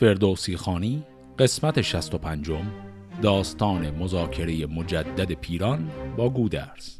فردوسی خانی قسمت 65 داستان مذاکره مجدد پیران با گودرز.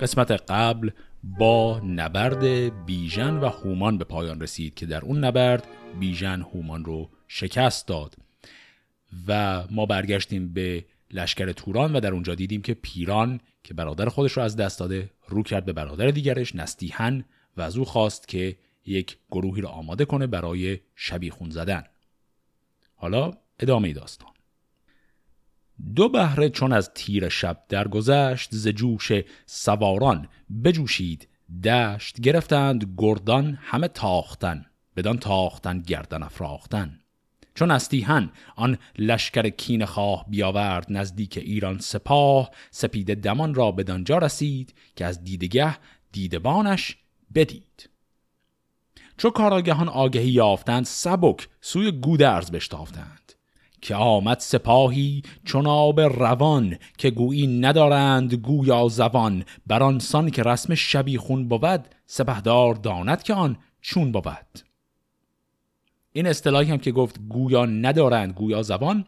قسمت قبل با نبرد بیژن و هومان به پایان رسید که در اون نبرد بیژن هومان رو شکست داد و ما برگشتیم به لشکر توران و در اونجا دیدیم که پیران که برادر خودش رو از دست داده رو کرد به برادر دیگرش نستیهن و از او خواست که یک گروهی رو آماده کنه برای شبیخون زدن. حالا ادامه داستان. دو بهره چون از تیر شب درگذشت، ز جوش سواران بجوشید دشت، گرفتند گردان همه تاختن، بدان تاختن گردن افراختن. چون نستیهن آن لشکر کین خواه بیاورد نزدیک ایران سپاه، سپیده دمان را بدانجا رسید که از دیدگه دیدبانش بدید. چو کاراگهان آگهی یافتند سبک سوی گودرز بشتافتند، که آمد سپاهی چناب روان که گویی ندارند گویا زبان، برانسان که رسم شبیخون بود سپهدار داند که آن چون بود. این اصطلاحی هم که گفت گویا ندارند گویا زبان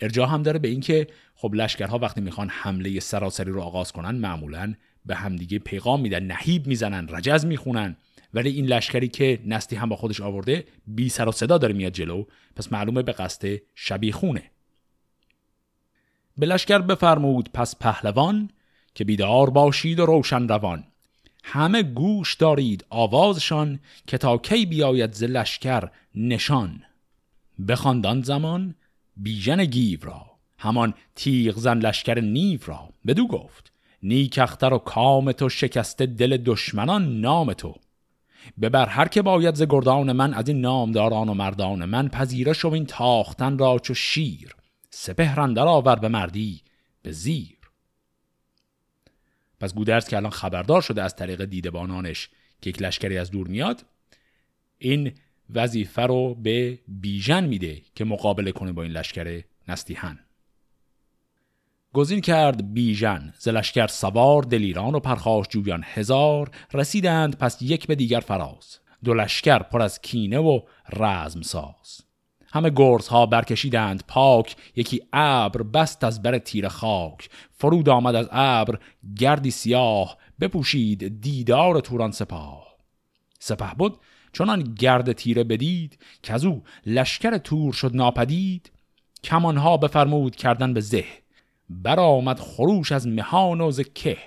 ارجاع هم داره به این که خب لشکرها وقتی میخوان حمله سراسری رو آغاز کنن معمولاً به همدیگه پیغام میدن، نهیب میزنن، رجز میخونن، ولی این لشکری که نستی هم با خودش آورده بی سر و صدا داره میاد جلو، پس معلومه به قصد شبیخونه. به لشکر بفرمود پس پهلوان که بیدار باشید و روشن روان، همه گوش دارید آوازشان که تا کی بیاید ز لشکر نشان. بخواندان زمان بیژن گیو را، همان تیغ زن لشکر نیو را، بدو گفت نیک اختر و کام تو، شکسته دل دشمنان نام تو. ببر هر که باید ز گردان من، از این نامداران و مردان من، پذیره شو این تاختن را چو شیر، سپهر اندر آور به مردی به زیر. پس گودرز که الان خبردار شده از طریق دیدبانانش که یک لشکری از دور میاد، این وظیفه رو به بیژن میده که مقابله کنه با این لشکر نستیهن. گزین کرد بیژن ز لشکر سوار، دلیران و پرخاش جویان هزار، رسیدند پس یک به دیگر فراز، دو لشکر پر از کینه و رزم ساز. همه گرزها برکشیدند پاک، یکی ابر بست از بر تیر خاک، فرود آمد از ابر گردی سیاه، بپوشید دیدار توران سپاه. سپه بود چنان گرد تیره بدید، که از او لشکر تور شد ناپدید. کمانها بفرمود کردن به زه، برآمد خروش از مهان و زکه.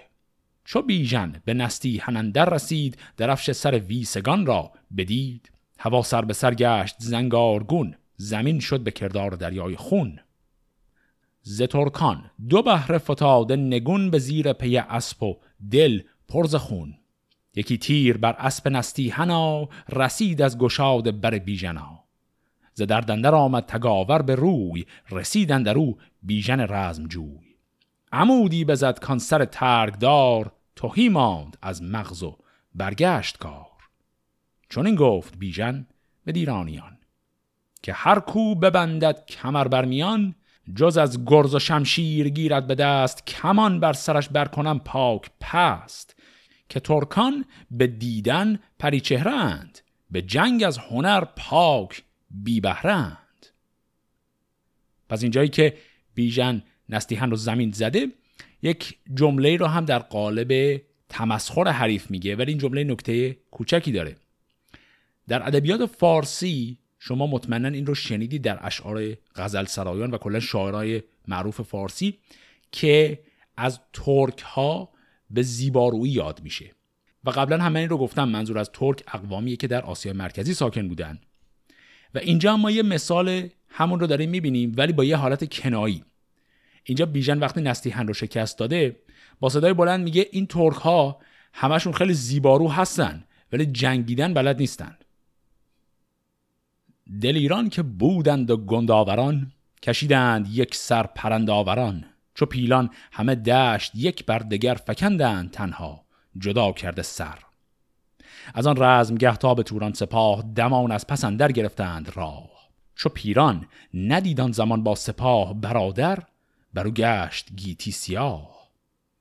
چو بیژن به نستیهن اندر رسید، درفش سر ویسگان را بدید. هوا سر به سر گشت زنگارگون، زمین شد به کردار دریای خون. ز ترکان دو بهره فتاده نگون، به زیر پی اسپ و دل پر ز خون. یکی تیر بر اسپ نستیهنا، رسید از گشاد بر بیژنا. ز درد اندر آمد تگاور به روی، رسید اندر او بیژن رزم جوی. عمودی بزد کان سر ترگدار، تهی ماند از مغز و برگشت کار. چون این گفت بیژن به دیرانیان که هر کو ببندد کمر برمیان، جز از گرز و شمشیر گیرد به دست، کمان بر سرش برکنم پاک پست. که ترکان به دیدن پری چهره اند، به جنگ از هنر پاک بی بهرند. پس اینجایی که بیژن نستیهن رو زمین زده، یک جمله رو هم در قالب تمسخر حریف میگه، ولی این جمله نکته کوچکی داره. در ادبیات فارسی شما مطمئناً این رو شنیدی در اشعار غزل سرایان و کلا شاعرای معروف فارسی که از ترک ها به زیبارویی یاد میشه و قبلا هم من این رو گفتم، منظور از ترک اقوامیه که در آسیا مرکزی ساکن بودن و اینجا ما یه مثال همون رو داریم میبینیم ولی با یه حالت کنایی. اینجا بیژن وقتی نستیهن رو شکست داده با صدای بلند میگه این ترک ها همشون خیلی زیبارو هستن ولی جنگیدن بلد نیستن. دلیران که بودند و گنداوران، کشیدند یک سر پرنداوران. چو پیلان همه دشت یک بر دگر فکندند تنها، جدا کرده سر. از آن رزمگه تا به توران سپاه، دمان از پس اندر گرفتند راه. چو پیران ندیدان زمان با سپاه، برادر برو گشت گیتی سیاه.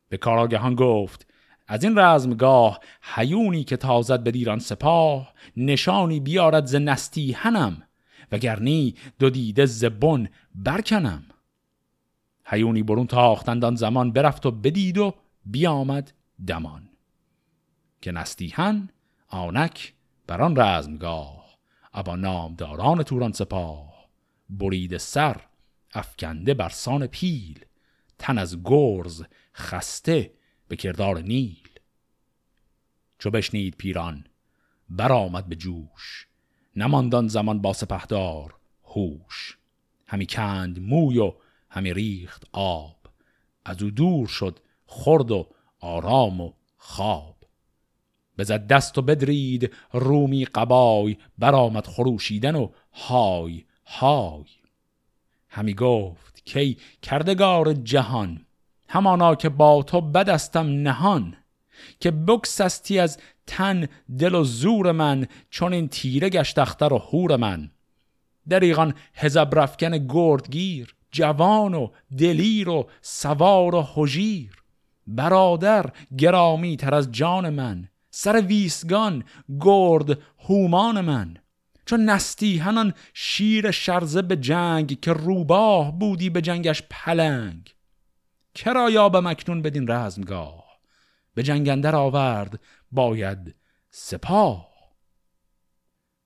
به کاراگهان گفت از این رزمگاه، هیونی که تازد به دیران سپاه، نشانی بیارد ز نستیهنم، وگرنی دو دیده ز بن برکنم. هیونی برون تاختند آن زمان، برفت و بدید و بیامد دمان. که نستیهن آنک بران رزمگاه، ابا نامداران توران سپاه، برید سر افکنده برسان پیل، تن از گرز خسته به کردار نیل. چو بشنید پیران برآمد به جوش، نماندان زمان با سپهدار هوش. همی کند موی و همی ریخت آب، از او دور شد خرد و آرام و خواب. بزد دست و بدرید رومی قبای، برآمد خروشیدن و های های. همی گفت کی کردگار جهان، همانا که با تو بدستم نهان. که بگسستی از تن دل و زور من، چون این تیره گشت اختر و هور من. دریغان هزب رفکن گردگیر، جوان و دلیر و سوار و حجیر. برادر گرامی تر از جان من، سر ویسگان گرد هومان من. چون نستیهنان شیر شرزه به جنگ، که روباه بودی به جنگش پلنگ. کرا یابم اکنون بدین رزمگاه، به جنگ اندر آورد باید سپاه.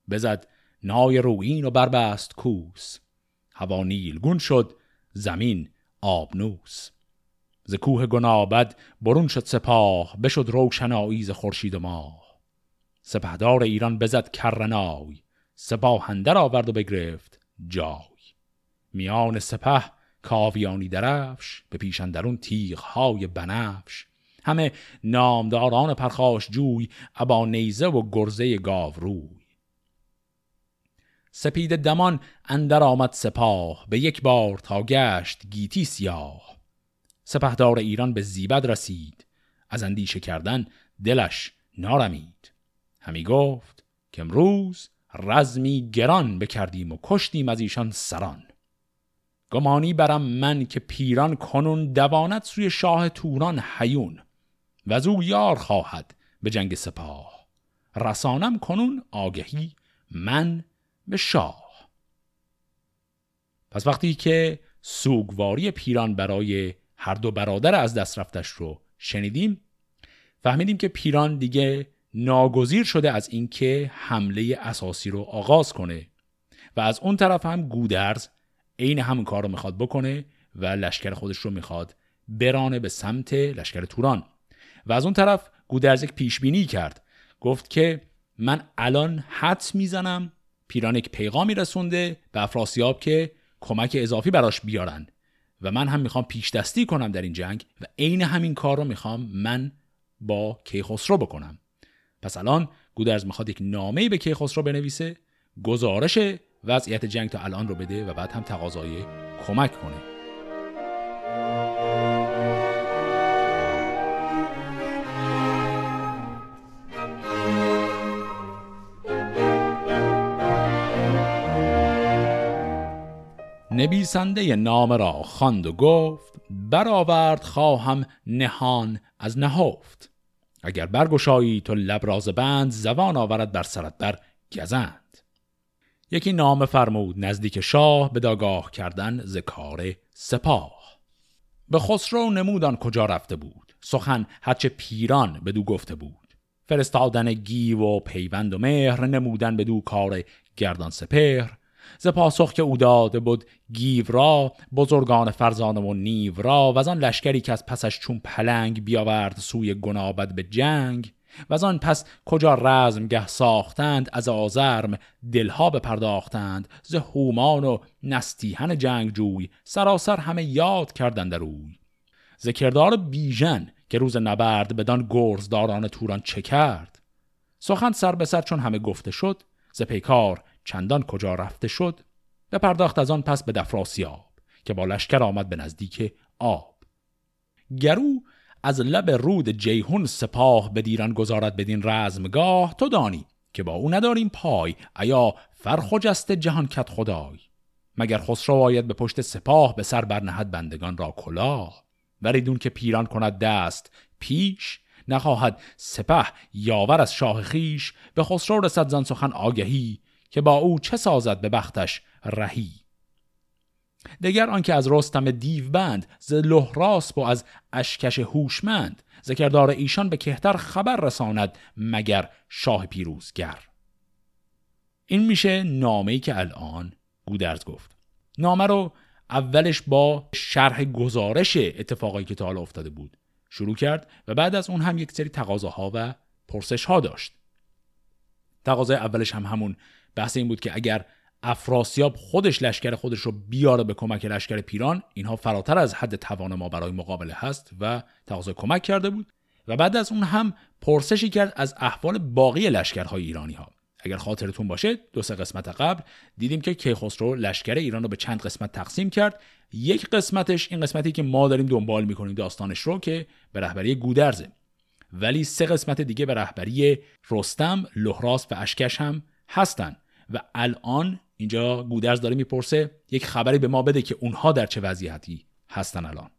بزد نای رویین و بربست کوس، هوا نیلگون شد زمین آبنوس. ز کوه گنابد برون شد سپاه، بشد روشنایی ز خورشید و ماه. سپهدار ایران بزد کرنای، سپاه اندر آورد و بگرفت جای. میان سپه کاویانی درفش، به پیش اندرون تیغ های بنفش. همه نامداران پرخاش جوی، ابا نیزه و گرزه گاوروی. سپید دمان اندر آمد سپاه، به یک بار تا گشت گیتی سیاه. سپهدار ایران به زیبد رسید، از اندیشه کردن دلش نارمید. همی گفت که امروز رزمی گران، بکردیم و کشتیم از ایشان سران. گمانی برم من که پیران کنون، دواند سوی شاه توران هیون. و از او یار خواهد به جنگ سپاه، رسانم کنون آگهی من به شاه. پس وقتی که سوگواری پیران برای هر دو برادر از دست رفتش رو شنیدیم، فهمیدیم که پیران دیگه ناگزیر شده از اینکه حمله اساسی رو آغاز کنه و از اون طرف هم گودرز این همون کار رو میخواد بکنه و لشکر خودش رو میخواد برانه به سمت لشکر توران. و از اون طرف گودرز یک پیشبینی کرد، گفت که من الان حدس میزنم پیران یک پیغامی رسونده به افراسیاب که کمک اضافی براش بیارن و من هم میخوام پیش دستی کنم در این جنگ و این همین کار رو میخوام من با کیخسرو بکنم. پس الان گودرز میخواد یک نامه‌ای به کیخسرو بنویسه، گزارش وضعیت جنگ تا الان رو بده و بعد هم تقاضای کمک کنه. نویسنده نام را خواند و گفت برآورد خواهم نهان از نهفت. اگر برگشایی تو لب راز بند، زبان آورد بر سرت بر گزند. یکی نام فرمود نزدیک شاه، به داگاه کردن ز کار سپاه. به خسرو نمودان کجا رفته بود، سخن هرچه پیران بدو گفته بود. فرستادن گیو و پیوند و مهر، نمودن بدو کار گردان سپهر. ز پاسخ که او داده بود گیو را، بزرگان فرزانم و نیو را. و از آن لشکری که از پسش چون پلنگ، بیاورد سوی گنابد به جنگ. و از آن پس کجا رزمگه ساختند، از آزرم دلها بپرداختند. ز هومان و نستیهن جنگجوی، سراسر همه یاد کردند روی. ز کردار بیژن که روز نبرد، بدان گرزداران توران چه کرد. سخن سر به سر چون همه گفته شد، ز پیکار چندان کجا رفته شد. به پرداخت از آن پس به افراسیاب، که با لشکر آمد به نزدیک آب. گرو از لب رود جیحون سپاه بدیران گذارد بدین رزمگاه، تو دانی که با او نداریم پای، ایا فرخجست جهان کت خدای. مگر خسرو آید به پشت سپاه، به سر برنهد بندگان را کلاه. وریدون که پیران کند دست پیش، نخواهد سپه یاور از شاه خیش. به خسرو رسد زان سخن آگهی، که با او چه سازد به بختش رهی. دگر آنکه از رستم دیو بند، ز لهراسب و از اشکش هوشمند. ز کردار ایشان به کهتر خبر رساند، مگر شاه پیروزگر. این میشه نامه‌ای که الان گودرز گفت. نامه رو اولش با شرح گزارش اتفاقایی که تا حالا افتاده بود شروع کرد و بعد از اون هم یک سری تقاضاها و پرسش‌ها داشت. تقاضای اولش هم همون بحث این بود که اگر افراسیاب خودش لشکر خودش رو بیاره به کمک لشکر پیران، اینها فراتر از حد توان ما برای مقابله هست و تقاضای کمک کرده بود. و بعد از اون هم پرسشی کرد از احوال باقی لشکرهای ایرانی ها. اگر خاطرتون باشه دو سه قسمت قبل دیدیم که کیخسرو لشکر ایران رو به چند قسمت تقسیم کرد. یک قسمتش این قسمتی که ما داریم دنبال میکنیم داستانش رو که به رهبری گودرزه، ولی سه قسمت دیگه به رهبری رستم، لهراسب و اشکش هم هستن. و الان اینجا گودرز داره میپرسه یک خبری به ما بده که اونها در چه وضعیتی هستن الان.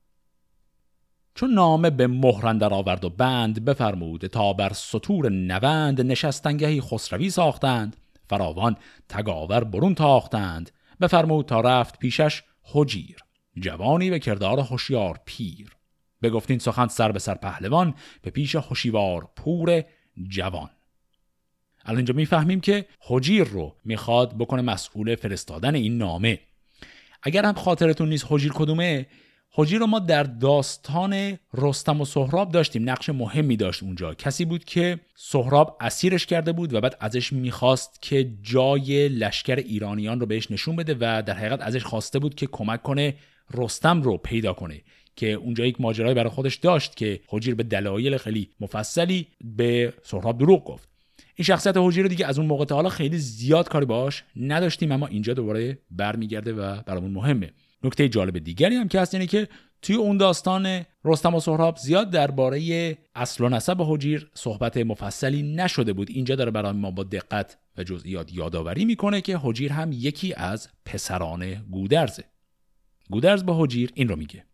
چون نامه به مهر اندر آورد و بند، بفرمود تا بر ستور نوند. نشستنگهی خسروی ساختند، فراوان تگاور برون تاختند. بفرمود تا رفت پیشش حجیر، جوانی به کردار هوشیار پیر. بگفتین سخن سر به سر پهلوان، به پیش هوشیوار پور جوان. الان اینجا میفهمیم که حجیر رو میخواد بکنه مسئول فرستادن این نامه. اگر هم خاطرتون نیست حجیر کدومه، حجیر رو ما در داستان رستم و سهراب داشتیم، نقش مهمی داشت اونجا. کسی بود که سهراب اسیرش کرده بود و بعد ازش میخواست که جای لشکر ایرانیان رو بهش نشون بده و در حقیقت ازش خواسته بود که کمک کنه رستم رو پیدا کنه، که اونجا یک ماجرای برای خودش داشت که حجیر به دلایل خیلی مفصلی به سهراب دروغ گفت. این شخصیت حجیر رو دیگه از اون موقع تا حالا خیلی زیاد کاری باهاش نداشتیم، اما اینجا دوباره برمیگرده و برامون مهمه. نکته جالب دیگری هم که هست اینه که توی اون داستان رستم و سهراب زیاد درباره اصل و نسب حجیر صحبت مفصلی نشده بود. اینجا داره برای ما با دقت و جزئیات یادآوری میکنه که حجیر هم یکی از پسران گودرزه. گودرز به حجیر این رو میگه: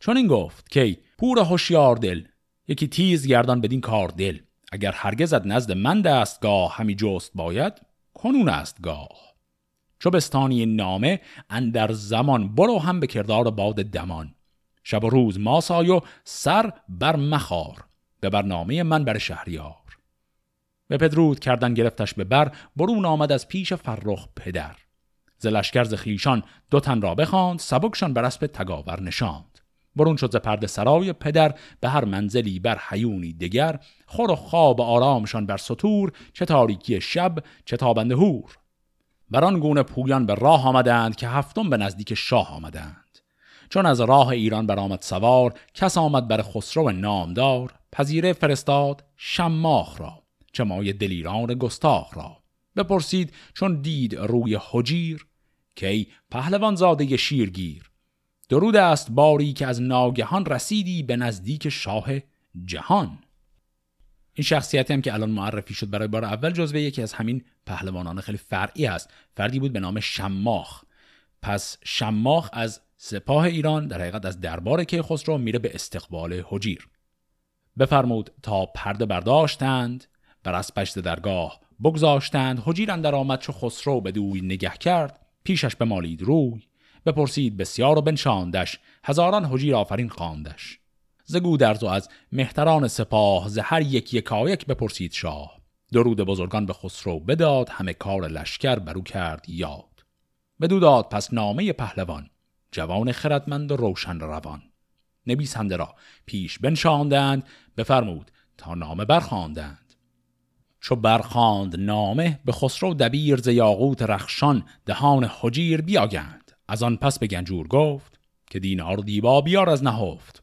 چون این گفت که پور هوشیار دل، یکی تیز گردان بدین کار دل. اگر هرگزت نزد من دستگاه، همی جست باید کنون استگاه. چو بستانی نامه اندر زمان، برو هم به کردار باد دمان. شب و روز ما سای و سر بر مخار، به برنامه من بر شهریار. به پدرود کردن گرفتش به بر، برون آمد از پیش فرخ پدر. ز لشکر ز خویشان دو تن را بخواند، سبکشان بر اسب تگاور نشاند. برون شد ز پرده سرای پدر، به هر منزلی بر حیونی دگر. خور و خواب آرامشان بر ستور، چه تاریکی شب چه تابنده هور. بران گونه پویان به راه آمدند، که هفتم به نزدیک شاه آمدند. چون از راه ایران برآمد سوار، کس آمد بر خسرو نامدار. پذیره فرستاد شماخ را، چه مایه دلیران گستاخ را. بپرسید چون دید روی حجیر، که پهلوان زاده شیرگیر. درود است باری که از ناگهان، رسیدی به نزدیک شاه جهان. این شخصیتی هم که الان معرفی شد برای بار اول جزو یکی از همین پهلوانان خیلی فرعی است. فردی بود به نام شماخ. پس شماخ از سپاه ایران، در حقیقت از دربار کیخسرو، میره به استقبال حجیر. بفرمود تا پرده برداشتند، بر اسبش درگاه بگذاشتند. حجیر اندر آمد چو خسرو بدوی، نگه کرد پیشش بمالید روی. بپرسید بسیار و بنشاندش، هزاران حجیر آفرین خواندش. ز گودرز و از مهتران سپاه، ز هر یک یکایک بپرسید شاه. درود بزرگان به خسرو بداد، همه کار لشکر برو کرد یاد. بدو داد پس نامه پهلوان، جوان خردمند و روشن روان. نویسنده را پیش بنشاندند، بفرمود تا نامه برخواندند. چو برخواند نامه به خسرو دبیر، ز یاقوت رخشان دهان حجیر بیاگند. از آن پس به گنجور گفت، که دینار و دیبا بیار از نهفت.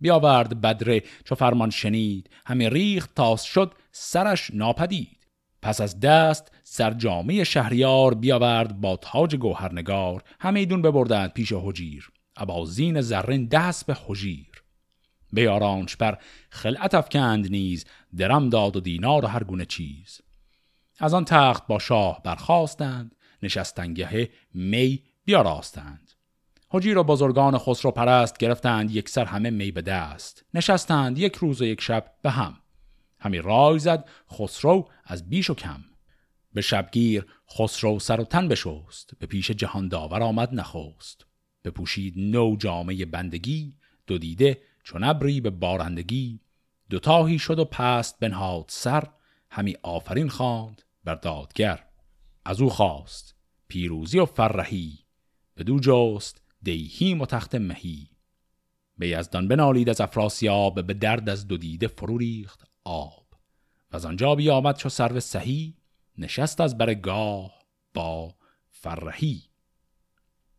بیاورد بدره چو فرمان شنید، همه ریخت تاس شد سرش ناپدید. پس از دست سرجامه شهریار، بیاورد با تاج گوهرنگار. همه ایدون ببردند پیش حجیر. ابازین زرین دست به حجیر بیارانش، بر خلعت افکند نیز، درم داد و دینار و هر گونه چیز. از آن تخت با شاه برخاستند، نشستنگه می بیاراستند. حجیر و بزرگان خسرو پرست گرفتند یک سر همه می به دست، نشستند یک روز و یک شب به هم. همی رای زد خسرو از بیش و کم، به شبگیر خسرو سر و تن بشست، به پیش جهان داور آمد نخست. بپوشید نو جامه بندگی، دو دیده چون ابری به بارندگی. دو تاهی شد و پست بنهاد سر، همی آفرین خواند بر دادگر. از او خواست پیروزی و فرهی، بدو جست دیهیم و تخت مهی. به یزدان بنالید از افراسیاب، به درد از دو دیده فرو ریخت آب. و از آنجا بیامد چو سرو سهی، نشست از بر گاه با فرهی.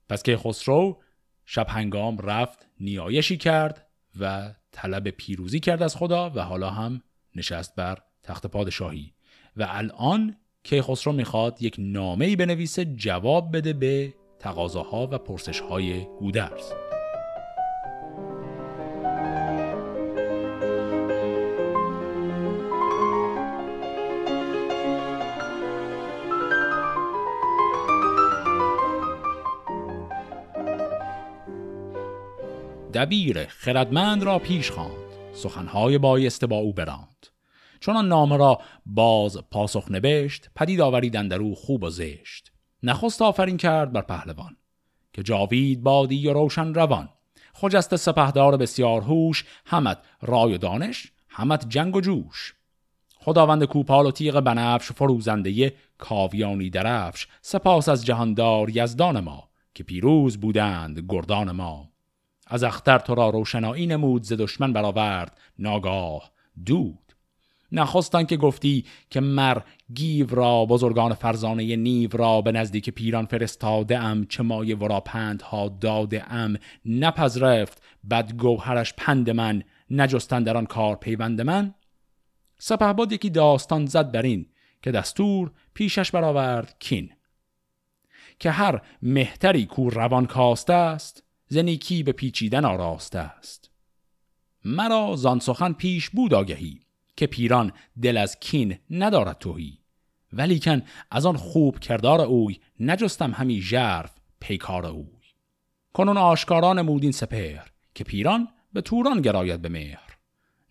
پس که خسرو شب هنگام رفت نیایشی کرد و طلب پیروزی کرد از خدا، و حالا هم نشست بر تخت پادشاهی. و الان که خسرو میخواد یک نامه‌ای بنویسه جواب بده به تقاضاها و پرسش‌های گودرز. دبیر خردمند را پیش خواند، سخنهای بایسته با او براند. چون نامه را باز پاسخ نبشت، پدید آورید اندر او خوب و زشت. نخست آفرین کرد بر پهلوان، که جاوید بادی و روشن روان. خجسته سپهدار بسیار هوش، همت رای و دانش، همت جنگ و جوش. خداوند کوپال و تیغ بنفش، فروزنده کاویانی درفش. سپاس از جهاندار یزدان ما، که پیروز بودند گردان ما. از اختر تو را روشنایی نمود، ز دشمن برآورد ناگاه دود. نخواستان که گفتی که مر گیو را، بزرگان فرزانه نیو را. به نزدیک پیران فرستاده ام، چه مایه ورا پندها داده ام. نپذرفت بدگوهرش پند من، نجستند در آن کار پیوند من. سپهبد یکی داستان زد برین، که دستور پیشش برآورد کین. که هر مهتری کو روان کاسته است، ز نیکی به پیچیدن آراسته است. مرا زان سخن پیش بود آگهی، که پیران دل از کین ندارد توهی. ولیکن از آن خوب کردار اوی، نجستم همی ژرف پیکار اوی. کنون آشکارا نمود این سپهر، که پیران به توران گراید به مهر.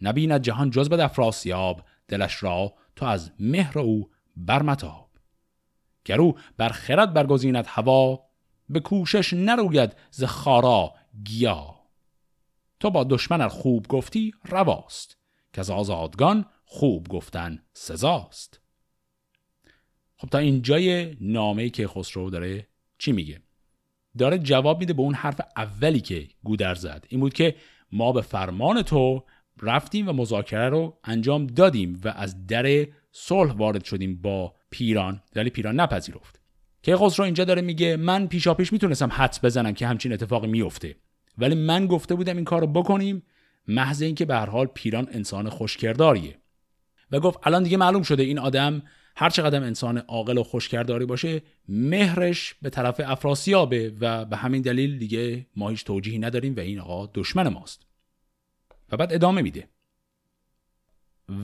نبیند جهان جز به افراسیاب، دلش را تو از مهر او برمتاب. گر او بر خرد برگزیند هوا، به کوشش نروید ز خارا گیا. تو با دشمن ار خوب گفتی رواست، که از آزادگان خوب گفتن سزاست. خب تا اینجای نامه‌ای که خسرو داره چی میگه؟ داره جواب میده به اون حرف اولی که گودرز زد. این بود که ما به فرمان تو رفتیم و مذاکره رو انجام دادیم و از در صلح وارد شدیم با پیران، ولی پیران نپذیرفت. که خسرو اینجا داره میگه من پیشاپیش میتونستم حدس بزنم که همچین اتفاقی میفته، ولی من گفته بودم این کارو بکنیم، محض اینکه به هر حال پیران انسان خوشکرداریه. و گفت الان دیگه معلوم شده این آدم هر چقدر انسان عاقل و خوشکرداری باشه، مهرش به طرف افراسیابه و به همین دلیل دیگه ما هیچ توجیهی نداریم و این آقا دشمن ماست. و بعد ادامه میده: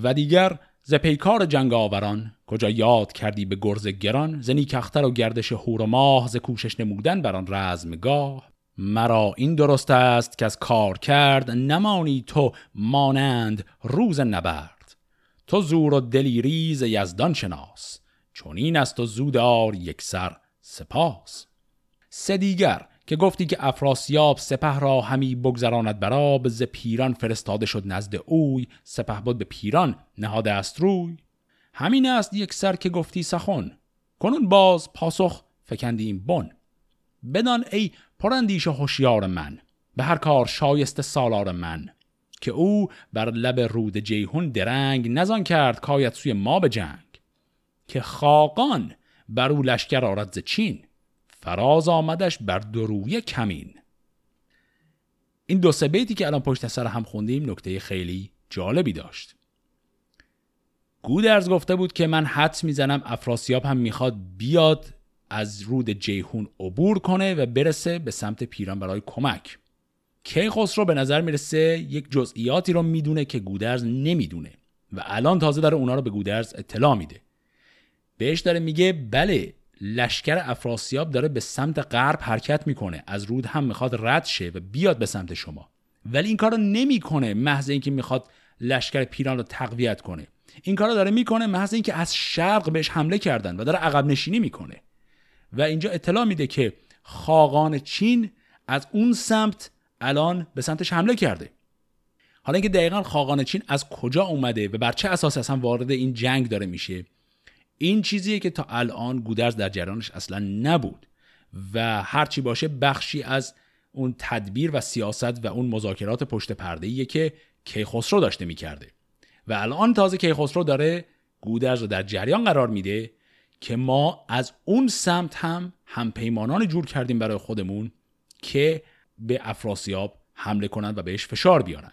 و دیگر ز پیکار جنگ آوران، کجا یاد کردی به گرز گران. ز نیک اختر و گردش هور و ماه، ز کوشش نمودن بران رزمگاه. مرا این درست است که از کار کرد، نمانی تو مانند روز نبرد. تو زور و دلیری ز یزدان شناس، چون این است و زودار یک سر سپاس. سه دیگر که گفتی که افراسیاب، سپه را همی بگذراند براب. ز پیران فرستاده شد نزد اوی، سپهبد به پیران نهاده است روی. همین است یک سر که گفتی سخن، کنون باز پاسخ فکندیم بن. بدان ای پراندیش هوشیار من، به هر کار شایسته سالار من. که او بر لب رود جیحون درنگ، نزان کرد کاید سوی ما به جنگ. که خاقان بر او لشکر آرد ز چین، فراز آمدش بر دروی کمین. این دو سه بیتی که الان پشت سر هم خوندیم نکته خیلی جالبی داشت. گودرز گفته بود که من حدس میزنم افراسیاب هم میخواد بیاد از رود جیحون عبور کنه و برسه به سمت پیران برای کمک. کیخسرو به نظر میرسه یک جزئیاتی رو میدونه که گودرز نمیدونه و الان تازه داره اونا رو به گودرز اطلاع میده. بهش داره میگه بله لشکر افراسیاب داره به سمت غرب حرکت میکنه، از رود هم میخواد رد شه و بیاد به سمت شما، ولی این کارو نمیکنه محض اینکه میخواد لشکر پیران رو تقویت کنه. این کارو داره میکنه محض اینکه از شرق بهش حمله کردن و داره عقب نشینی میکنه. و اینجا اطلاع میده که خاقان چین از اون سمت الان به سمتش حمله کرده. حالا اینکه دقیقاً خاقان چین از کجا اومده و بر چه اساس اصلا وارد این جنگ داره میشه، این چیزیه که تا الان گودرز در جریانش اصلا نبود و هرچی باشه بخشی از اون تدبیر و سیاست و اون مذاکرات پشت پرده‌ایه که کیخسرو داشته میکرده. و الان تازه کیخسرو داره گودرز رو در جریان قرار میده که ما از اون سمت هم همپیمانان جور کردیم برای خودمون که به افراسیاب حمله کنن و بهش فشار بیارن.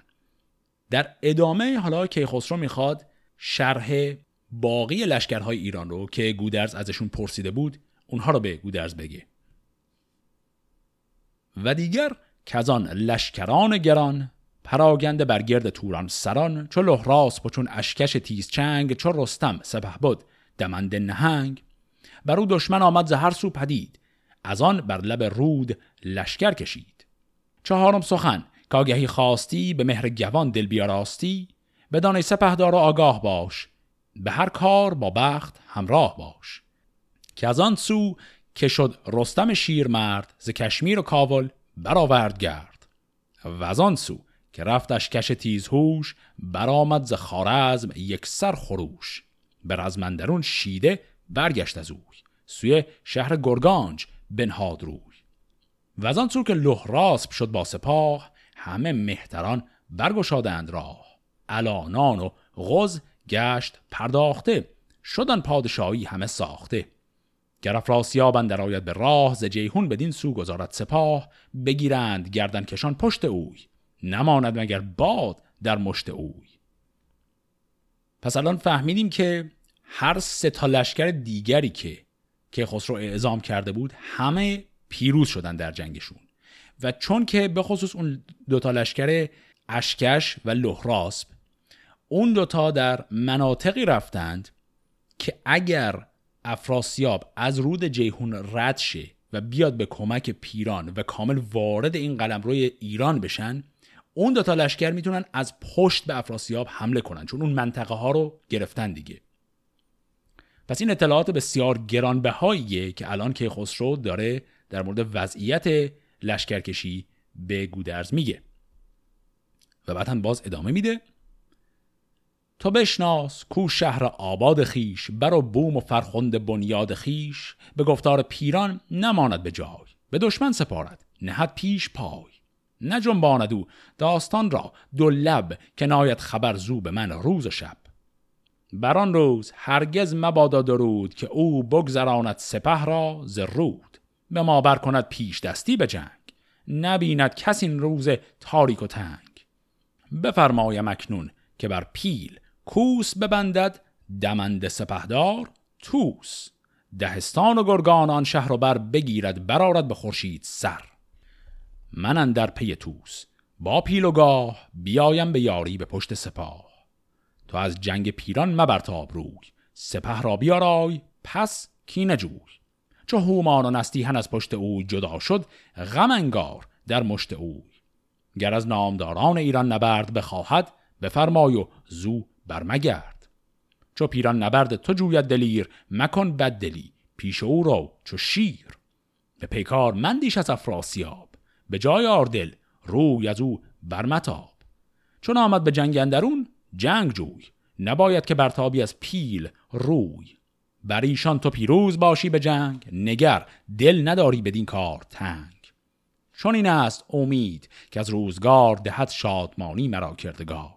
در ادامه حالا کیخسرو میخواد شرح باقی لشکرهای ایران رو که گودرز ازشون پرسیده بود اونها رو به گودرز بگه. و دیگر کزان لشکران گران پراگنده برگرد توران سران، چو لهراسب و چون اشکش تیز چنگ، چو رستم سپه بود دمنده نهنگ. برو دشمن آمد زهر سو پدید، از آن بر لب رود لشکر کشید. چهارم سخن کاگهی خواستی، به مهر گوان دل بیاراستی. به دانش سپهدار و آگاه باش، به هر کار با بخت همراه باش. که از آن سو که شد رستم شیرمرد، ز کشمیر و کاول برآورد گرد. و از آن سو که رفتش کش تیز هوش، برآمد ز خوارزم یک سر خروش. به رزمندرون شیده برگشت از اوی، سوی شهر گرگانج بنهاد روی. و از آن سو که لهراسب شد با سپاه، همه مهتران برگشادند راه. الانان و غز گشت پرداخته، شدن پادشاهی همه ساخته. گر افراسیاب اندر آید به راه، ز جیحون بدین سو گذارد سپاه. بگیرند گردن کشان پشت اوی، نماند مگر باد در مشت اوی. پس الان فهمیدیم که هر سه تا لشکر دیگری که کیخسرو اعزام کرده بود همه پیروز شدن در جنگشون. و چون که به خصوص اون دوتا لشکر اشکش و لهراسب، اون دوتا در مناطقی رفتند که اگر افراسیاب از رود جیحون رد شه و بیاد به کمک پیران و کامل وارد این قلمروی ایران بشن، اون دوتا لشکر میتونن از پشت به افراسیاب حمله کنن، چون اون منطقه ها رو گرفتن دیگه. پس این اطلاعات بسیار گرانبهاییه که الان کیخسرو داره در مورد وضعیت لشکرکشی به گودرز میگه. و بعد هم باز ادامه میده: تو بشناس کو شهر آباد خیش، بر و بوم و فرخند بنیاد خیش. به گفتار پیران نماند به جای، به دشمن سپارد نهد پیش پای. نجنباند او داستان را دو لب، که ناید خبر زو به من روز و شب. بر آن روز هرگز مبادا درود، که او بگذراند سپه را ز رود. به ما بر کند پیش دستی به جنگ، نبیند کس این روز تاریک و تنگ. بفرمایم اکنون که بر پیل کوس، ببندد دمند سپهدار توس. دهستان و گرگان آن شهر و بر، بگیرد برارد به خورشید سر. من اندر پی توس با پیل و گاه، بیایم به یاری به پشت سپاه. تو از جنگ پیران مبرتاب روی، سپه را بیارای پس کینه جوی. چو هومان و نستیهن از پشت اوی، جدا شد غم انگار در مشت اوی. گر از نامداران ایران نبرد بخواهد، بفرمای و زو برمگرد. چو پیران نبرد تو جوید دلیر، مکن بد دلی پیش او رو چو شیر. به پیکار مندیش از افراسیاب، به جای آردل روی از او برمتاب. چون آمد به جنگ اندرون جنگ جوی، نباید که برتابی از پیل روی. بر ایشان تو پیروز باشی به جنگ، نگر دل نداری بدین کار تنگ. چون این است امید که از روزگار، دهد شادمانی مرا کردگار.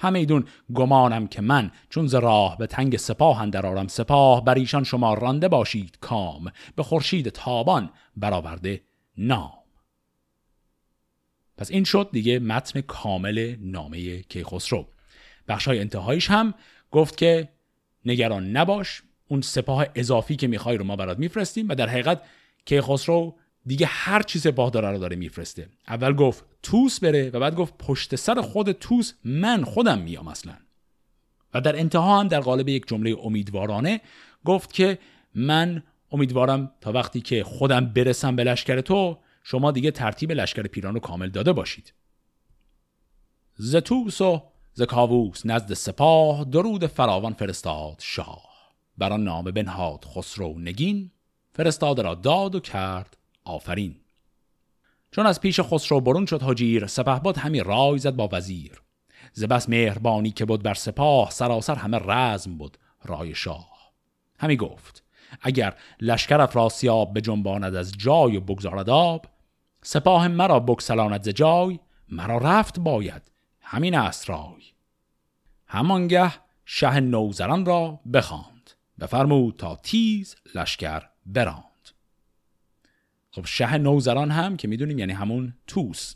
همیدون گمانم که من چون ز راه، به تنگ سپاه اندر آرم سپاه. بر ایشان شما رانده باشید کام، به خورشید تابان برآورده نام. پس این شد دیگه متن کامل نامه کیخسرو. بخشای انتهایش هم گفت که نگران نباش، اون سپاه اضافی که میخوای رو ما برات میفرستیم. و در حقیقت کیخسرو دیگه هر چیز سپاه داره رو داره میفرسته. اول گفت توس بره و بعد گفت پشت سر خود توس من خودم میام اصلا. و در انتها هم در قالب یک جمله امیدوارانه گفت که من امیدوارم تا وقتی که خودم برسم به لشکر تو، شما دیگه ترتیب لشکر پیران رو کامل داده باشید. ز توس و ز کاووس نزد سپاه، درود فراوان فرستاد شاه. بر آن نامه بنهاد خسرو نگین، فرستاد را داد و کرد آفرین. چون از پیش خسرو برون شد حجیر، سپهبد همی رای زد با وزیر. ز بس مهربانی که بود بر سپاه، سراسر همه رزم بود رای شاه. همی گفت اگر لشکر افراسیاب بجنباند از جای و بگذارد آب، سپاه مرا بگسلاند ز جای، مرا رفت باید همین است رای. همانگه شه نوزران را بخواند، بفرمود تا تیز لشکر براند. خب شه نوزران هم که میدونیم یعنی همون توس.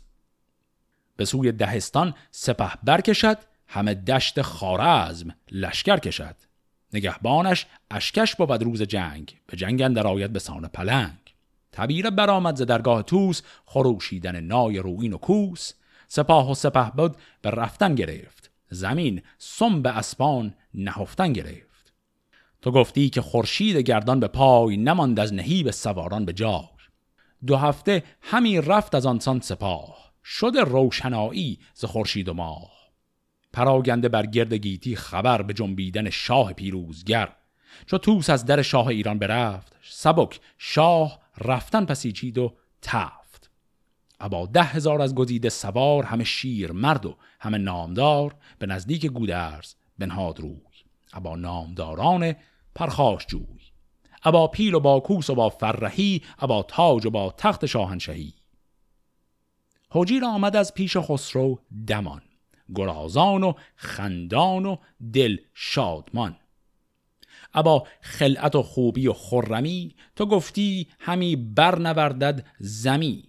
به سوی دهستان سپه برکشد، همه دشت خوارزم لشکر کشد. نگهبانش اشکش بود روز جنگ، به جنگ اندر آید به سان پلنگ. تبیره برآمد ز درگاه توس، خروشیدن نای رویین و کوس. سپاه و سپهبد به رفتن گرفت، زمین سم به اسبان نهفتن گرفت. تو گفتی که خورشید گردان به پای، نماند از نهیب سواران به جای. دو هفته همی رفت از آنسان سپاه، شده روشنایی ز خورشید و ماه. پراگنده بر گرد گیتی خبر، به جنبیدن شاه پیروزگر. چو توس از در شاه ایران برفت، سبک شاه رفتن پسیچید و تفت. ابا 10,000 از گزیده سوار، همه شیر مرد و همه نامدار. به نزدیک گودرز بنهاد روی، ابا نامداران پرخاش جوی. ابا پیل و با کوس و با فرهی، ابا تاج و با تخت شاهنشهی. حجیر آمد از پیش خسرو دمان، گرازان و خندان و دل شادمان. ابا خلعت و خوبی و خرمی، تو گفتی همی برنوردد زمی.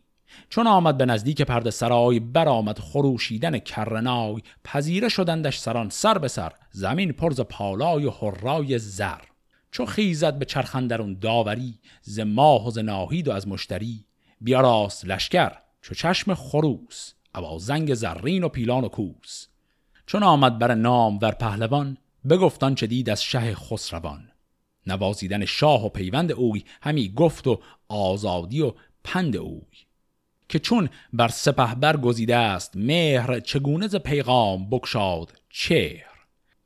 چون آمد به نزدیک پرده سرای، برآمد خروشیدن کرنای. پذیره شدندش سران سر به سر، زمین پرز پالای و هرای زر. چو خیزد به چرخ اندرون داوری، ز ماه و ز ناهید و از مشتری. بیاراست لشکر چو چشم خروس، ابا زنگ زرین و پیلان و کوس. چون آمد بر نام ور پهلوان، بگفتان چه دید از شه خسروان. نوازیدن شاه و پیوند اوی، همی گفت و آزادی و پند اوی. که چون بر سپه بر گزیده است مهر، چگونه ز پیغام بکشاد چهر.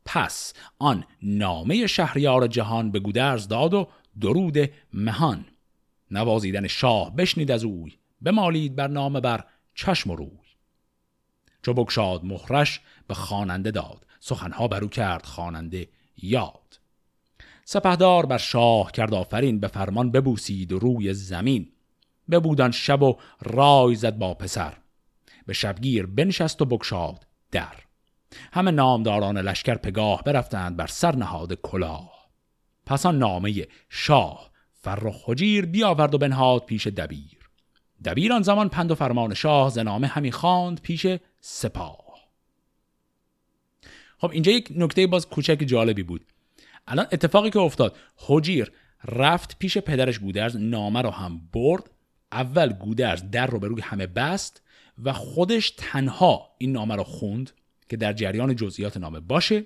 پس آن نامه شهریار جهان، به گودرز داد و درود مهان. نوازیدن شاه بشنید از اوی، بمالید بر نامه بر چشم و روی. چو بگشاد مهرش به خواننده داد، سخنها برو کرد خواننده یاد. سپهدار بر شاه کرد آفرین، به فرمان ببوسید روی زمین. ببودان شب و رای زد با پسر، به شبگیر بنشست و بگشاد در. همه نامداران لشکر پگاه، برفتند بر سر نهاد کلاه. پس آن نامه شاه فرخ حجیر، بیاورد و بنهاد پیش دبیر. دبیر آن زمان پند و فرمان شاه، ز نامه همی خواند پیش سپاه. خب اینجا یک نکته باز کوچک جالبی بود. الان اتفاقی که افتاد، حجیر رفت پیش پدرش گودرز، نامه رو هم برد. اول گودرز در رو به روی همه بست و خودش تنها این نامه رو خوند که در جریان جزئیات نامه باشه.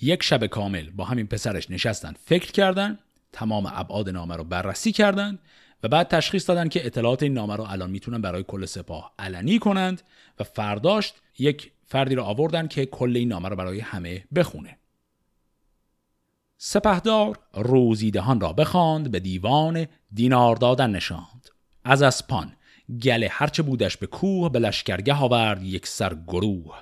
یک شب کامل با همین پسرش نشستن، فکر کردن، تمام ابعاد نامه رو بررسی کردن و بعد تشخیص دادن که اطلاعات این نامه رو الان میتونن برای کل سپاه علنی کنند. و فرداشت یک فردی رو آوردن که کل این نامه رو برای همه بخونه. سپهدار روزیدهان را بخواند، به دیوان دینار دادن نشاند. از اسپان گله هرچه بودش به کوه، به لشکرگه آورد یک سر گروه.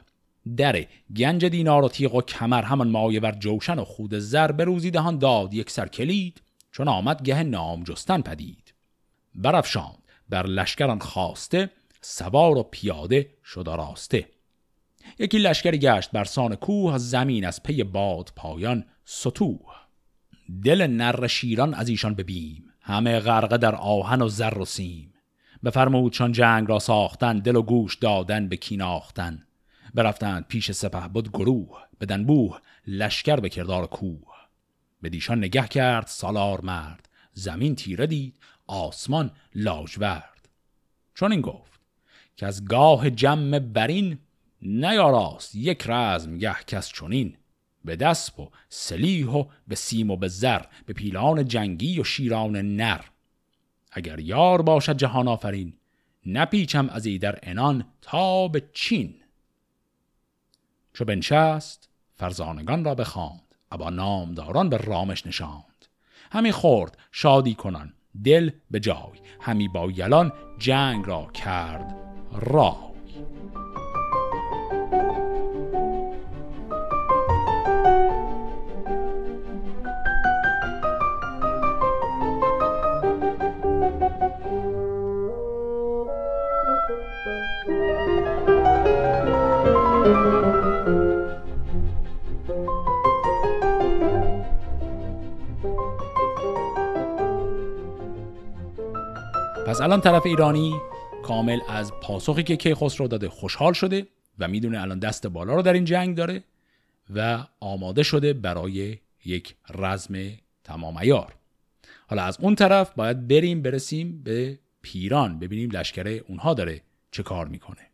در گنج دینار و تیغ و کمر، همان مایه ور جوشن و خود زر. به روزیدهان داد یک سر کلید، چون آمد گه نام جستن پدید. برافشاند بر لشکران خواسته، سوار و پیاده شد راسته. یکی لشکری گشت برسان کوه، زمین از پی باد پایان ستوه. دل نر شیران از ایشان ببیم، همه غرقه در آهن و زر و سیم. بفرمود چون جنگ را ساختن، دل و گوش دادن به کیناختن. برفتند پیش سپهبد گروه، بدن بوه لشکر به کردار کوه. بدیشان نگه کرد سالار مرد، زمین تیره دید، آسمان لاجورد. چون این گفت که از گاه جمع برین، نیاراست یک رزم گه کس چونین. به دسپ و سلیح و به سیم و به زر، به پیلان جنگی و شیران نر. اگر یار باشد جهان آفرین، نپیچم از ایدر انان تا به چین. چو بنشست فرزانگان را بخواند، ابا نامداران به رامش نشاند. همی خورد شادی کنان دل به جای، همی با یلان جنگ را کرد رای. پس الان طرف ایرانی کامل از پاسخی که کیخسرو داده خوشحال شده و میدونه الان دست بالا رو در این جنگ داره و آماده شده برای یک رزم تمام عیار. حالا از اون طرف باید برسیم به پیران، ببینیم لشکر اونها داره چه کار میکنه.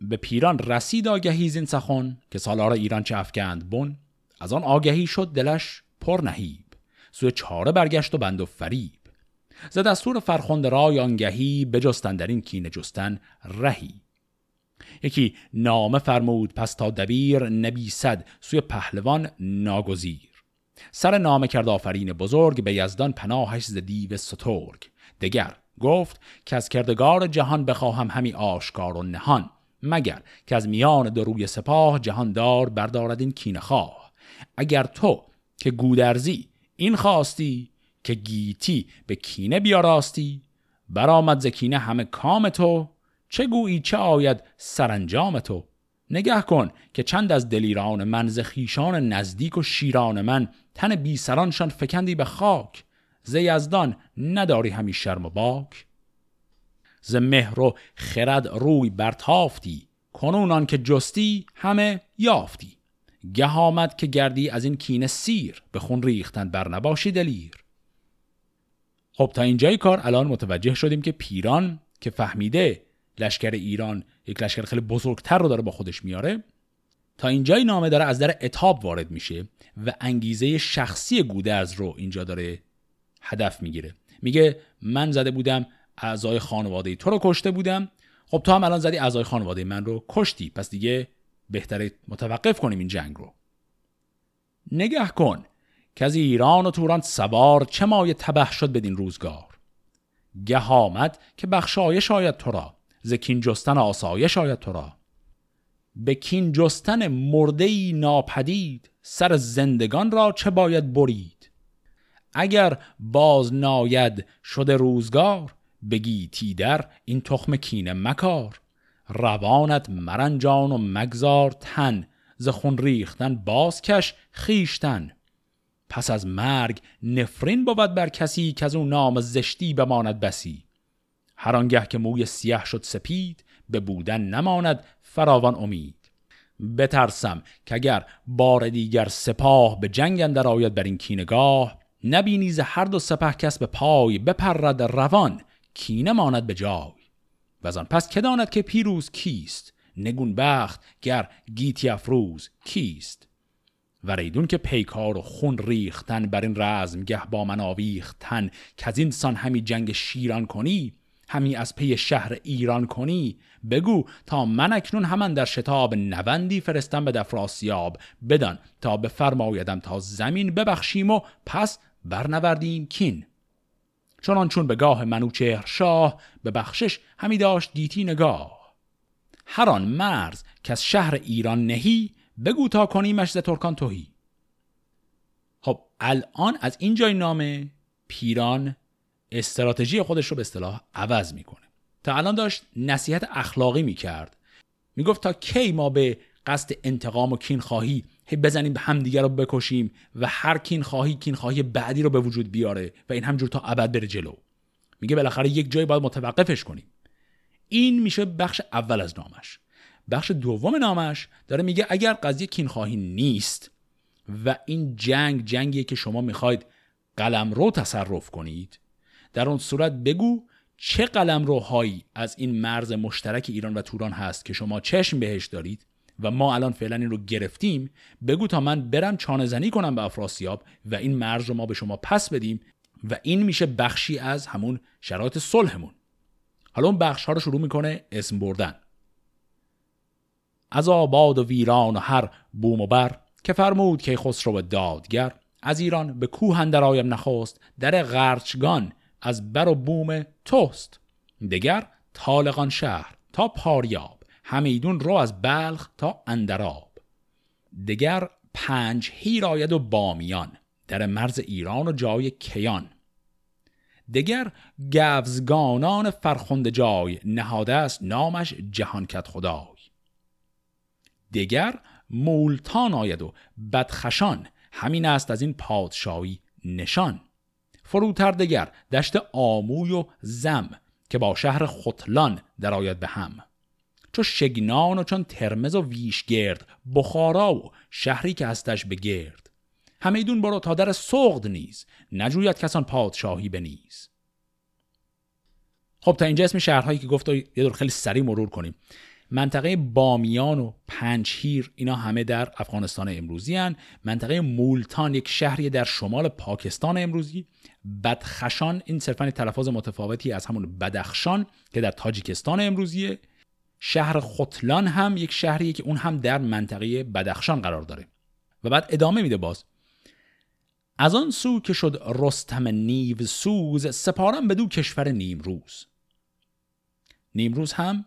به پیران رسید آگهی زین سخن، که سالار ایران چه افکند بن. از آن آگهی شد دلش پر نهیب، سوی چاره برگشت و بند و فریب. ز دستور فرخنده رای آنگهی، بجستندرین کینه جستن رهی. یکی نامه فرمود پس تا دبیر، نبیسد سوی پهلوان ناگزیر. سر نامه کرد آفرین بزرگ، به یزدان پناهش ز دیو سترگ. دگر گفت که از کردگار جهان، بخواهم همی آشکار و نهان. مگر که از میان دو روی سپاه، جهاندار بردارد این کینه خواه. اگر تو که گودرزی این خواستی، که گیتی به کینه بیاراستی. برآمد ز کینه همه کام تو، چه گویی چه آید سرانجام تو. نگه کن که چند از دلیران من، ز خویشان نزدیک و شیران من. تن بی سرانشان فکندی به خاک، ز یزدان نداری همی شرم و باک. ز مهر و خرد روی برتافتی، کنون آن که جستی همه یافتی. گه آمد که گردی از این کینه سیر، به خون ریختن بر نباشی دلیر. خب تا اینجای کار الان متوجه شدیم که پیران که فهمیده لشکر ایران یک لشکر خیلی بزرگتر رو داره با خودش میاره، تا اینجای نامه داره از در عتاب وارد میشه و انگیزه شخصی گودرز رو اینجا داره هدف میگیره. میگه من زده بودم اعضای خانواده تو رو کشته بودم، خب تو هم الان زدی اعضای خانواده من رو کشتی، پس دیگه بهتره متوقف کنیم این جنگ رو. نگاه کن که از ایران و توران سوار، چه مایه تبه شد بدین روزگار. گه آمد که بخشایش آید تو را، ز کین جستن آسایش آید تو را. به کین جستن مرده‌ای ناپدید، سر زندگان را چه باید برید. اگر باز ناید شده روزگار، بگیتی در این تخم کینه مکار. روانت مرنجان و مگذار تن، ز خون ریختن بازکش خیشتن. پس از مرگ نفرین بود بر کسی، که از اون نام زشتی بماند بسی. هر آنگه که موی سیاه شد سپید، به بودن نماند فراوان امید. بترسم که اگر بار دیگر سپاه، به جنگ اندر آید بر این کینگاه. نبینی ز هر دو سپه کس به پای، بپرد روان کینه ماند به جای. و از آن پس که داند که پیروز کیست، نگون بخت گر گیتی افروز کیست. و ریدون که پیکار و خون ریختن، بر این رزم گه با من آویختن. که از این سان همی جنگ شیران کنی، همی از پی شهر ایران کنی. بگو تا من اکنون همان در شتاب، نوندی فرستم به افراسیاب. بدان تا بفرمایدم تا زمین، ببخشیم و پس برنوردیم کین. چون به گاه منوچهر شاه، به بخشش همی داشت گیتی نگاه. هر آن مرز که از شهر ایران نهی، بگو تا کنیمش ز ترکان توهی. خب الان از این جای نامه پیران استراتژی خودش رو به اصطلاح عوض میکنه. تا الان داشت نصیحت اخلاقی میکرد، میگفت تا کی ما به قصد انتقام و کین خواهی بزنیم به همدیگر رو بکشیم و هر کین خواهی بعدی رو به وجود بیاره و این همجور تا ابد بره جلو. میگه بالاخره یک جایی باید متوقفش کنیم. این میشه بخش اول از نامش. بخش دوم نامش داره میگه اگر قضیه کینخواهی نیست و این جنگیه که شما میخواید قلمرو تصرف کنید، در اون صورت بگو چه قلمروهایی از این مرز مشترک ایران و توران هست که شما چشم بهش دارید و ما الان فعلا این رو گرفتیم، بگو تا من برم چانه‌زنی کنم به افراسیاب و این مرز رو ما به شما پس بدیم و این میشه بخشی از همون شرایط صلحمون. حالا اون بخش ها رو شروع میکنه اسم بردن. از آباد و ویران و هر بوم و بر، که فرمود که کیخسرو به دادگر، از ایران به کوه اندر آیم نخست، در غرچگان از بر و بوم توست، دگر طالقان شهر تا پاریاب، همیدون رو از بلخ تا اندراب، دگر پنجهیر آید و بامیان، در مرز ایران و جای کیان، دگر گوزگانان فرخنده جای، نهاده است نامش جهانکت خدای، دگر مولتان آید و بدخشان، همین است از این پادشاهی نشان، فروتر دگر دشت آموی و زم، که با شهر ختلان در آید به هم، چون شگنان و چون ترمز و ویشگرد، بخارا و شهری که هستش بگرد، همیدون برو تا در سغد نیز، نجوید کسان پادشاهی به نیز. خب تا اینجا اسم شهرهایی که گفت یه دور خیلی سریع مرور کنیم. منطقه بامیان و پنجهیر اینا همه در افغانستان امروزی هن. منطقه مولتان یک شهری در شمال پاکستان امروزی. بدخشان این صرفاً تلفظ متفاوتی از همون بدخشان که در تاجیکستان امروزیه. شهر ختلان هم یک شهریه که اون هم در منطقه بدخشان قرار داره. و بعد ادامه میده باز: از آن سو که شد رستم نیو سوز، سپارم بدو کشور نیمروز. نیمروز هم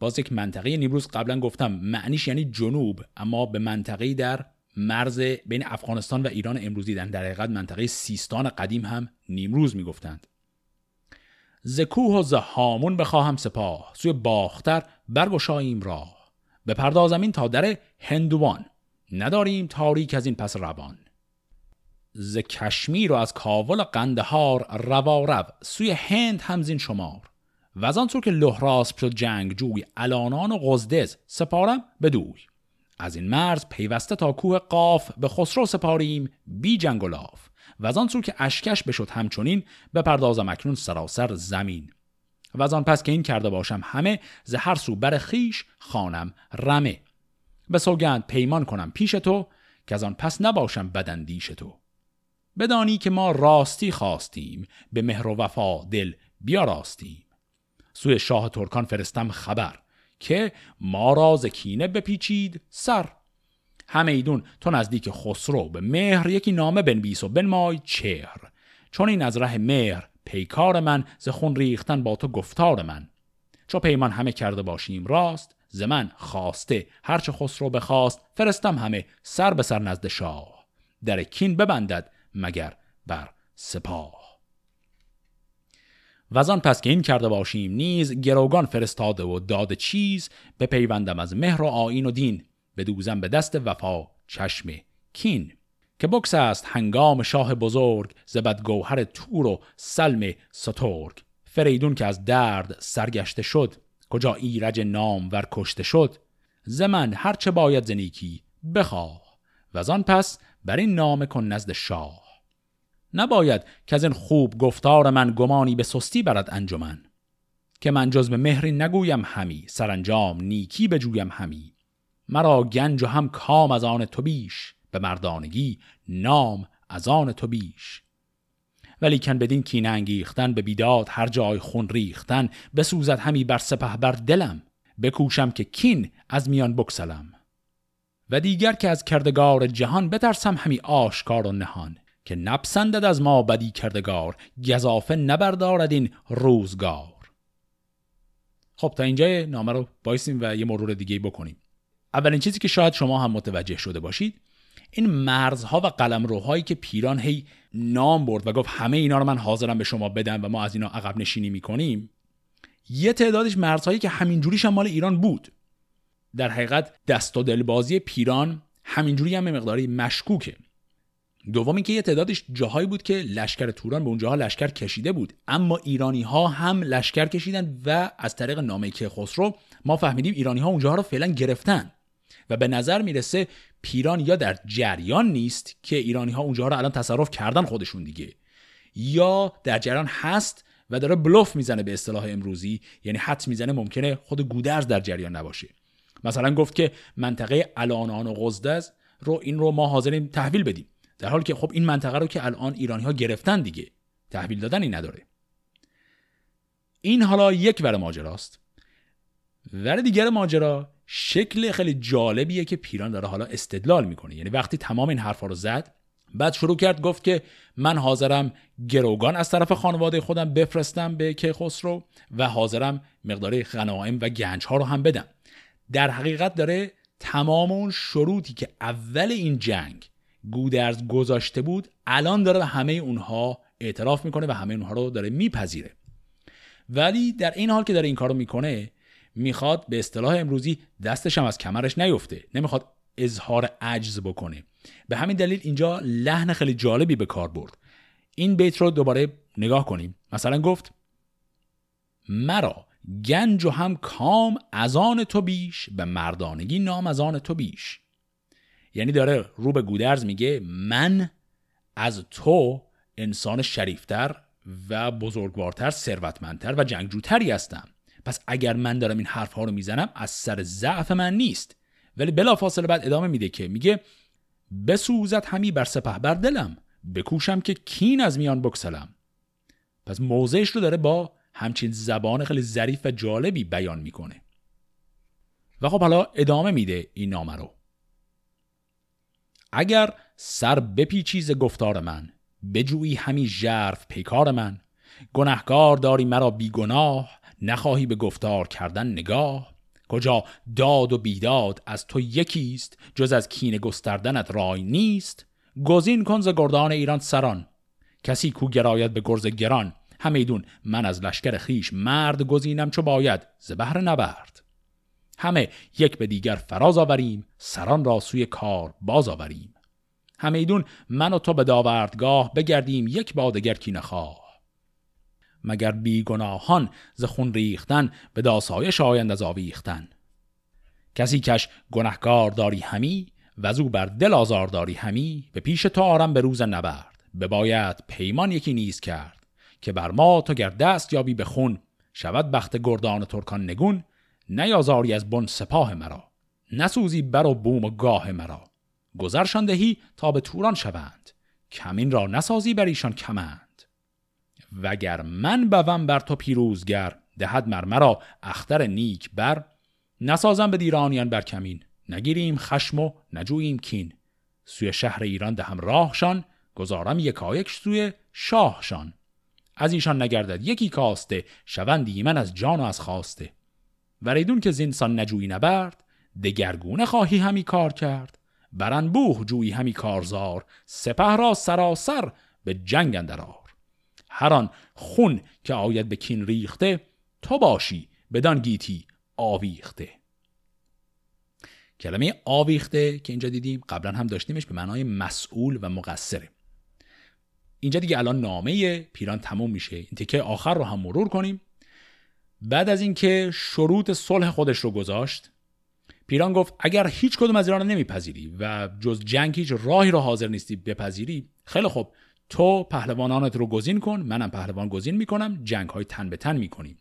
باز یک منطقه، نیمروز قبلا گفتم معنیش یعنی جنوب، اما به منطقه در مرز بین افغانستان و ایران امروزی، در حقیقت منطقه سیستان قدیم هم نیمروز میگفتند. ز کوه و ز هامون بخواهم سپاه، سوی باختر برگشاییم راه، به پردازم این تا در هندوان، نداریم تاریک از این پس روان، ز کشمیر و از کاول و قندهار، روا رو سوی هند همزین شمار، و از آن سو که لهراسب شد جنگ جوی، الانان و گودرز سپارم بدوی، از این مرز پیوسته تا کوه قاف، به خسرو سپاریم بی جنگ و لاف، و از آن سو که اشکش بشد همچنین، به پردازم اکنون سراسر زمین، و از آن پس که این کرده باشم همه، ز هر سو بر خیش خانم رمه، به سوگند پیمان کنم پیش تو، که از آن پس نباشم بداندیش تو، بدانی که ما راستی خواستیم، به مهر و وفا دل بیاراستیم، سوی شاه ترکان فرستم خبر، که ما را ز کینه بپیچید سر، همیدون تو نزدیک خسرو به مهر، یکی نامه بنویس و بنمای چهر، چون این از ره مهر پیکار من، ز خون ریختن با تو گفتار من، چو پیمان همه کرده باشیم راست، ز من خواسته هرچه خسرو بخواست، فرستم همه سر به سر نزد شاه، در کین ببندد مگر بر سپاه، و از آن پس که این کرده باشیم نیز، گروگان فرستاده و داد چیز، به پیوندم از مهر و آیین و دین، بدوزم به دست وفا چشم کین، که بکس است هنگام شاه بزرگ، زبد گوهر تور و سلم سترگ، فریدون که از درد سرگشته شد، کجا ایرج نام ور کشته شد، زمن هرچه باید زنیکی بخواه، و از آن پس بر این نام کن نزد شاه، نباید که از این خوب گفتار من، گمانی به سستی برد انجمن، که من جز به مهری نگویم همی، سرانجام نیکی بجویم همی، مرا گنج و هم کام از آن تو بیش، به مردانگی نام از آن تو بیش، ولیکن بدین کینه انگیختن، به بیداد هر جای خون ریختن، بسوزد همی بر سپه بر دلم، بکوشم که کین از میان بکسلم، و دیگر که از کردگار جهان، بترسم همی آشکار و نهان، که نپسندد از ما بدی کردگار، گزافه نبردارد این روزگار. خب تا اینجا نامه رو بایستیم و یه مرور دیگه بکنیم. اولین چیزی که شاید شما هم متوجه شده باشید، این مرزها و قلمروهایی که پیران هی نام برد و گفت همه اینا رو من حاضرم به شما بدم و ما از اینا عقب نشینی میکنیم، یه تعدادش مرزهایی که همینجوریش هم مال ایران بود. در حقیقت دست و دلبازی پیران همینجوری هم مقداری مشکوکه. دومی که یه تعدادش جاهایی بود که لشکر توران به اونجاها لشکر کشیده بود، اما ایرانی ها هم لشکر کشیدن و از طریق نامه کیخسرو ما فهمیدیم ایرانی ها اونجاها رو فعلا گرفتن. و به نظر میرسه پیران یا در جریان نیست که ایرانی ها اونجاها رو الان تصرف کردن خودشون دیگه، یا در جریان هست و داره بلوف میزنه به اصطلاح امروزی، یعنی حدس میزنه. ممکنه خود گودرز در جریان نباشه. مثلا گفت که منطقه الانان و قزدز رو این رو ما حاضریم تحویل بدیم، در حالی که خب این منطقه رو که الان ایرانی ها گرفتن دیگه، تحویل دادنی نداره. این حالا یک ور ماجراست. ور دیگر ماجرا شکل خیلی جالبیه که پیران داره حالا استدلال میکنه. یعنی وقتی تمام این حرفا رو زد، بعد شروع کرد گفت که من حاضرم گروگان از طرف خانواده خودم بفرستم به کیخسرو و حاضرم مقداری غنایم و گنج‌ها رو هم بدم. در حقیقت داره تمام اون شروطی که اول این جنگ گودرز گذاشته بود الان داره به همه اونها اعتراف میکنه و همه اونها رو داره میپذیره. ولی در این حال که داره این کارو میکنه، میخواد به اصطلاح امروزی دستش هم از کمرش نیفته، نمیخواد اظهار عجز بکنه. به همین دلیل اینجا لحن خیلی جالبی به کار برد. این بیت رو دوباره نگاه کنیم. مثلا گفت مرا گنج و هم کام از آن تو بیش، به مردانگی نام از آن تو بیش. یعنی داره رو به گودرز میگه من از تو انسان شریفتر و بزرگوارتر، ثروتمندتر و جنگجوتری هستم. پس اگر من دارم این حرف ها رو میزنم از سر ضعف من نیست. ولی بلافاصله بعد ادامه میده که میگه بسوزد همی بر سپه بر دلم، بکوشم که کین از میان بکسلم. پس موضعش رو داره با همچین زبان خیلی ظریف و جالبی بیان میکنه. و خب حالا ادامه میده این نامه رو. اگر سر بپیچی ز گفتار من، بجویی همی ژرف پیکار من، گناهکار داری مرا بی گناه، نخواهی به گفتار کردن نگاه. کجا داد و بیداد از تو یکیست، جز از کینه گستردنت رای نیست. گزین کن ز گردان ایران سران، کسی کو گراید به گرز گران. همیدون من از لشکر خیش مرد، گزینم چو باید ز بهر نبرد. همه یک به دیگر فراز آوریم، سران را سوی کار باز آوریم. همیدون من و تو به داوردگاه، بگردیم یک با دگر کینه خواه. مگر بیگناهان ز خون ریختن، به داسایش آیند از آویختن. کسی کش گناهکار داری همی، وزو بر دل آزار داری همی. به پیش تو آرم به روز نبرد، بباید پیمان یکی نیز کرد. که بر ما تو گر دست یابی به خون، شود بخت گردان ترکان نگون. نیازاری از بن سپاه مرا، نسوزی بر و بوم و گاه مرا. گذرشان دهی تا به توران شوند، کمین را نسازی بر ایشان کمند. وگر من بوم بر تو پیروزگر، دهد مرمرا اختر نیک بر. نسازم به دیرانیان بر کمین، نگیریم خشم و نجوییم کین. سوی شهر ایران دهم راهشان، گذارم یکایک سوی شاهشان. از ایشان نگردد یکی کاسته، شوند ایمن از جان و از خواسته. وریدون که زینسان نجویی نبرد، دگرگونه خواهی همی کار کرد. برانبوه جویی همی کارزار، سپه را سراسر به جنگ اندرار. هران خون که آید به کین ریخته، تو باشی بدان گیتی آویخته. کلمه آویخته که اینجا دیدیم قبلا هم داشتیمش، به معنای مسئول و مقصره. اینجا دیگه الان نامه پیران تموم میشه. این تیکه آخر رو هم مرور کنیم. بعد از اینکه شروط صلح خودش رو گذاشت، پیران گفت اگر هیچ کدوم از اینا رو نمیپذیری و جز جنگ هیچ راهی رو حاضر نیستی بپذیری، خیلی خوب، تو پهلوانانت رو گزین کن، منم پهلوان گزین میکنم، جنگ های تن به تن میکنیم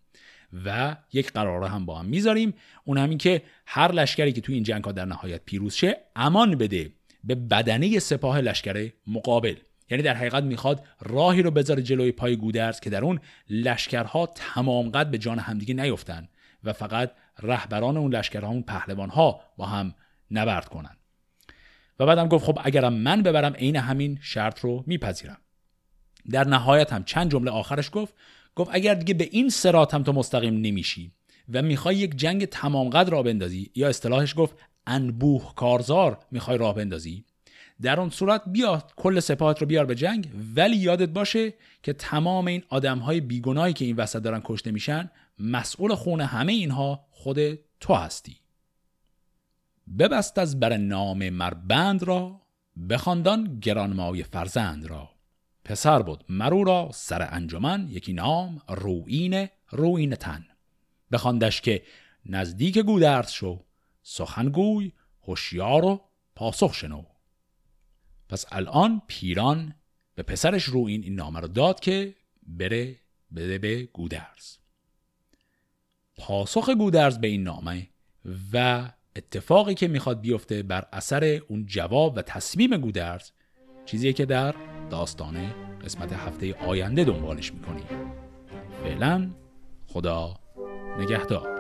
و یک قراره هم با هم میذاریم. اون همین که هر لشکری که توی این جنگ ها در نهایت پیروز شه، امان بده به بدنه سپاه لشکر مقابل. یعنی در حقیقت میخواد راهی رو بذاره جلوی پای گودرز که در اون لشکرها تمام قد به جان همدیگه نیفتن و فقط رهبران اون لشکرها، اون پهلوانها با هم نبرد کنن. و بعدم گفت خب اگرم من ببرم عین همین شرط رو میپذیرم. در نهایت هم چند جمله آخرش گفت اگر دیگه به این صراط هم تو مستقیم نمیشی و میخوای یک جنگ تمام قد راه بندازی، یا اصطلاحش گفت انبوه کارزار میخوای راه بندازی، در اون صورت بیا کل سپاهت رو بیار به جنگ، ولی یادت باشه که تمام این آدمهای بیگناهی که این وسط دارن کشته میشن، مسئول خون همه اینها خود تو هستی. ببست از بر نام مربند را، بخاندان گرانمای فرزند را. پسر بود مرو را سر انجمن، یکی نام روین تن. بخاندش که نزدیک گودرز شو، سخنگوی هوشیار و پاسخ شنو. پس الان پیران به پسرش رویین این نامه رو داد که بره بده به گودرز. پاسخ گودرز به این نامه و اتفاقی که میخواد بیفته بر اثر اون جواب و تصمیم گودرز چیزیه که در داستان قسمت هفته آینده دنبالش میکنیم. فعلا خدا نگهدار.